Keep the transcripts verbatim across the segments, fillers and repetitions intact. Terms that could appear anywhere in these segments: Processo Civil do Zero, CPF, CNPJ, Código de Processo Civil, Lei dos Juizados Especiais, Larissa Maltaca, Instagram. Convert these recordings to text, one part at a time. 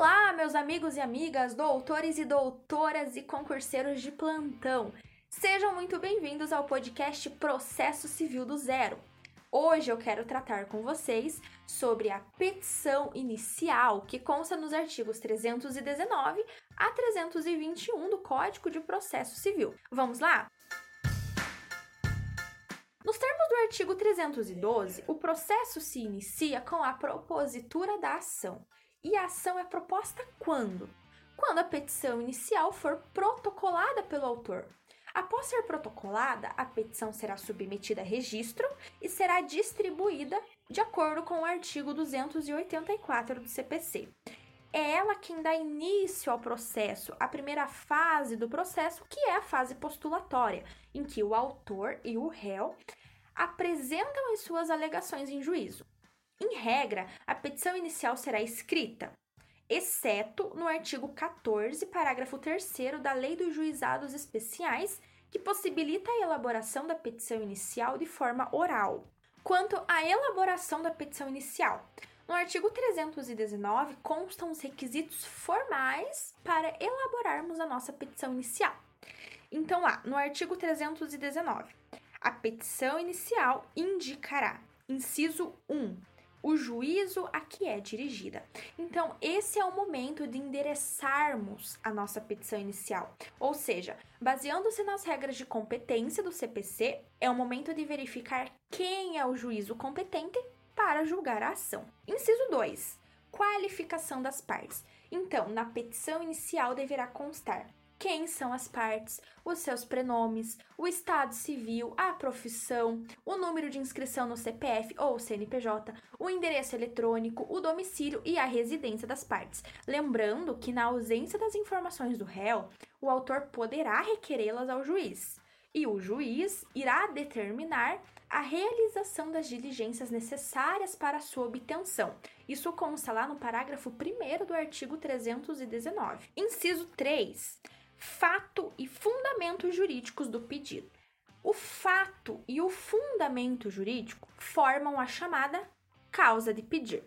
Olá, meus amigos e amigas, doutores e doutoras e concurseiros de plantão. Sejam muito bem-vindos ao podcast Processo Civil do Zero. Hoje eu quero tratar com vocês sobre a petição inicial que consta nos artigos trezentos e dezenove a trezentos e vinte e um do Código de Processo Civil. Vamos lá? Nos termos do artigo trezentos e doze, o processo se inicia com a propositura da ação. E a ação é proposta quando? Quando a petição inicial for protocolada pelo autor. Após ser protocolada, a petição será submetida a registro e será distribuída de acordo com o artigo duzentos e oitenta e quatro do C P C. É ela quem dá início ao processo, a primeira fase do processo, que é a fase postulatória, em que o autor e o réu apresentam as suas alegações em juízo. Em regra, a petição inicial será escrita, exceto no artigo quatorze, parágrafo terceiro da Lei dos Juizados Especiais, que possibilita a elaboração da petição inicial de forma oral. Quanto à elaboração da petição inicial, no artigo trezentos e dezenove constam os requisitos formais para elaborarmos a nossa petição inicial. Então, lá, no artigo trezentos e dezenove, a petição inicial indicará, inciso um, o juízo a que é dirigida. Então, esse é o momento de endereçarmos a nossa petição inicial. Ou seja, baseando-se nas regras de competência do C P C, é o momento de verificar quem é o juízo competente para julgar a ação. Inciso dois, qualificação das partes. Então, na petição inicial deverá constar quem são as partes, os seus prenomes, o estado civil, a profissão, o número de inscrição no C P F ou C N P J, o endereço eletrônico, o domicílio e a residência das partes. Lembrando que, na ausência das informações do réu, o autor poderá requerê-las ao juiz, e o juiz irá determinar a realização das diligências necessárias para a sua obtenção. Isso consta lá no parágrafo primeiro do artigo trezentos e dezenove. Inciso três. Fato e fundamentos jurídicos do pedido. O fato e o fundamento jurídico formam a chamada causa de pedir.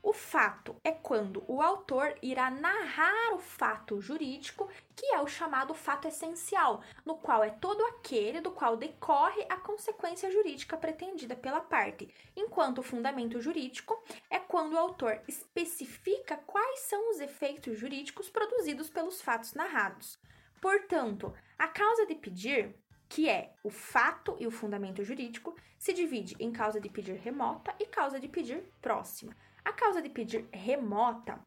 O fato é quando o autor irá narrar o fato jurídico, que é o chamado fato essencial, no qual é todo aquele do qual decorre a consequência jurídica pretendida pela parte, enquanto o fundamento jurídico é quando o autor especifica quais são os efeitos jurídicos produzidos pelos fatos narrados. Portanto, a causa de pedir, que é o fato e o fundamento jurídico, se divide em causa de pedir remota e causa de pedir próxima. A causa de pedir remota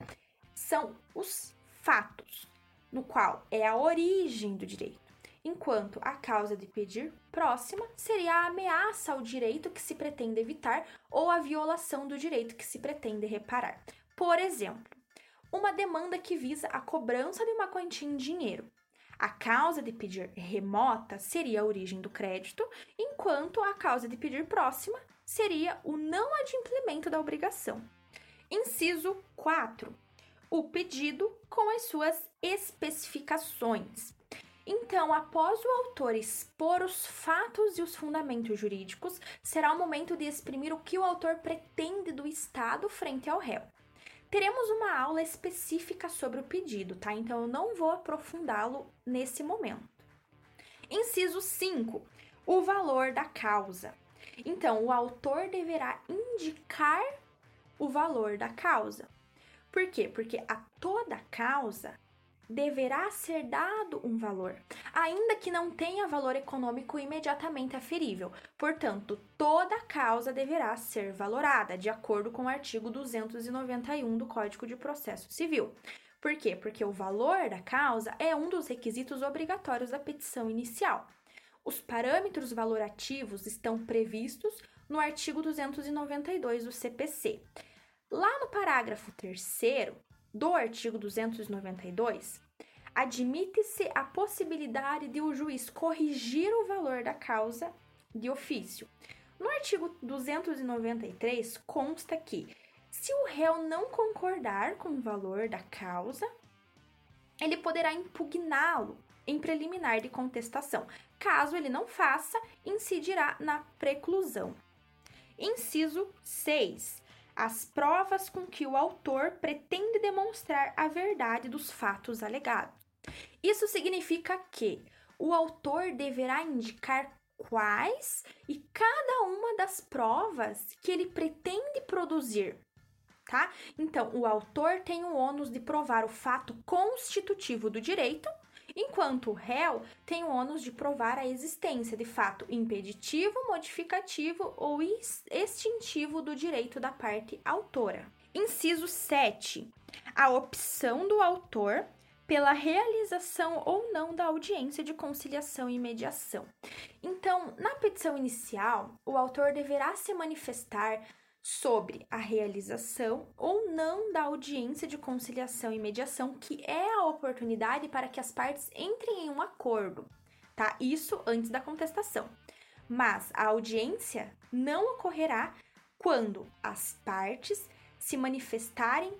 são os fatos, no qual é a origem do direito, enquanto a causa de pedir próxima seria a ameaça ao direito que se pretende evitar ou a violação do direito que se pretende reparar. Por exemplo, uma demanda que visa a cobrança de uma quantia em dinheiro. A causa de pedir remota seria a origem do crédito, enquanto a causa de pedir próxima seria o não adimplemento da obrigação. Inciso quatro. O pedido com as suas especificações. Então, após o autor expor os fatos e os fundamentos jurídicos, será o momento de exprimir o que o autor pretende do Estado frente ao réu. Teremos uma aula específica sobre o pedido, tá? Então, eu não vou aprofundá-lo nesse momento. Inciso cinco. O valor da causa. Então, o autor deverá indicar o valor da causa. Por quê? Porque a toda causa deverá ser dado um valor, ainda que não tenha valor econômico imediatamente aferível. Portanto, toda causa deverá ser valorada, de acordo com o artigo duzentos e noventa e um do Código de Processo Civil. Por quê? Porque o valor da causa é um dos requisitos obrigatórios da petição inicial. Os parâmetros valorativos estão previstos no artigo duzentos e noventa e dois do C P C. Lá no parágrafo terceiro do artigo duzentos e noventa e dois, admite-se a possibilidade de o juiz corrigir o valor da causa de ofício. No artigo duzentos e noventa e três, consta que, se o réu não concordar com o valor da causa, ele poderá impugná-lo em preliminar de contestação. Caso ele não faça, incidirá na preclusão. Inciso seis. as provas com que o autor pretende demonstrar a verdade dos fatos alegados. Isso significa que o autor deverá indicar quais e cada uma das provas que ele pretende produzir, tá? Então, o autor tem o ônus de provar o fato constitutivo do direito, enquanto o réu tem o ônus de provar a existência de fato impeditivo, modificativo ou extintivo do direito da parte autora. Inciso sete. A opção do autor pela realização ou não da audiência de conciliação e mediação. Então, na petição inicial, o autor deverá se manifestar sobre a realização ou não da audiência de conciliação e mediação, que é a oportunidade para que as partes entrem em um acordo, tá? Isso antes da contestação. Mas a audiência não ocorrerá quando as partes se manifestarem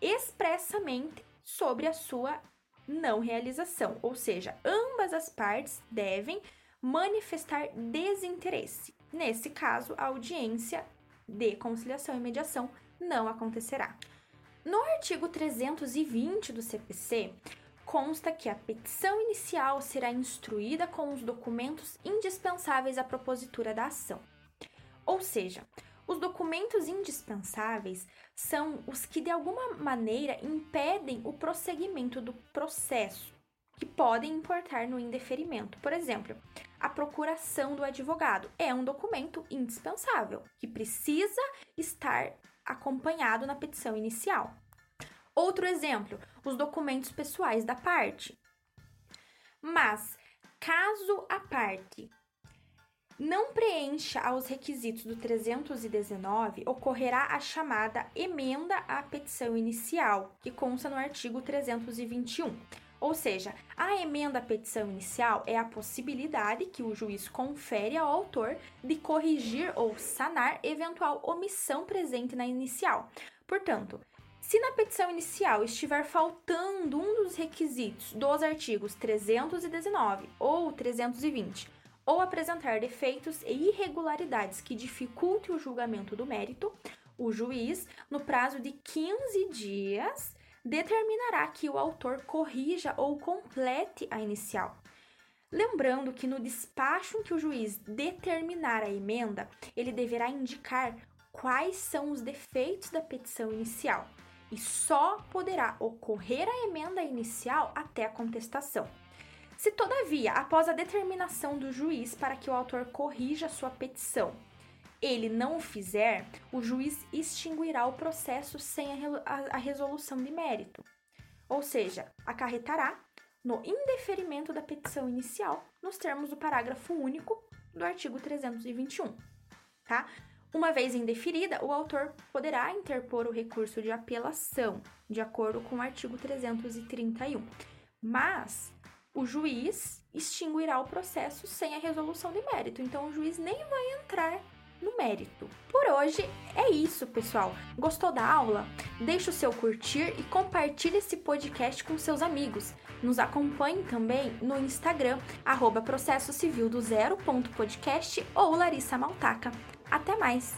expressamente sobre a sua não realização, ou seja, ambas as partes devem manifestar desinteresse. Nesse caso, a audiência de conciliação e mediação não acontecerá. No artigo trezentos e vinte do C P C, consta que a petição inicial será instruída com os documentos indispensáveis à propositura da ação. Ou seja, os documentos indispensáveis são os que de alguma maneira impedem o prosseguimento do processo, que podem importar no indeferimento. Por exemplo, a procuração do advogado é um documento indispensável, que precisa estar acompanhado na petição inicial. Outro exemplo, os documentos pessoais da parte. Mas, caso a parte não preencha aos requisitos do trezentos e dezenove, ocorrerá a chamada emenda à petição inicial, que consta no artigo trezentos e vinte e um. Ou seja, a emenda à petição inicial é a possibilidade que o juiz confere ao autor de corrigir ou sanar eventual omissão presente na inicial. Portanto, se na petição inicial estiver faltando um dos requisitos dos artigos trezentos e dezenove ou trezentos e vinte, ou apresentar defeitos e irregularidades que dificultem o julgamento do mérito, o juiz, no prazo de quinze dias... determinará que o autor corrija ou complete a inicial. Lembrando que no despacho em que o juiz determinar a emenda, ele deverá indicar quais são os defeitos da petição inicial e só poderá ocorrer a emenda inicial até a contestação. Se, todavia, após a determinação do juiz para que o autor corrija sua petição, ele não o fizer, o juiz extinguirá o processo sem a resolução de mérito, ou seja, acarretará no indeferimento da petição inicial nos termos do parágrafo único do artigo trezentos e vinte e um, tá? Uma vez indeferida, o autor poderá interpor o recurso de apelação, de acordo com o artigo trezentos e trinta e um, mas o juiz extinguirá o processo sem a resolução de mérito, então o juiz nem vai entrar no mérito. Por hoje é isso, pessoal. Gostou da aula? Deixe o seu curtir e compartilhe esse podcast com seus amigos. Nos acompanhe também no Instagram, arroba processo civil do zero ponto podcast ou Larissa Maltaca. Até mais!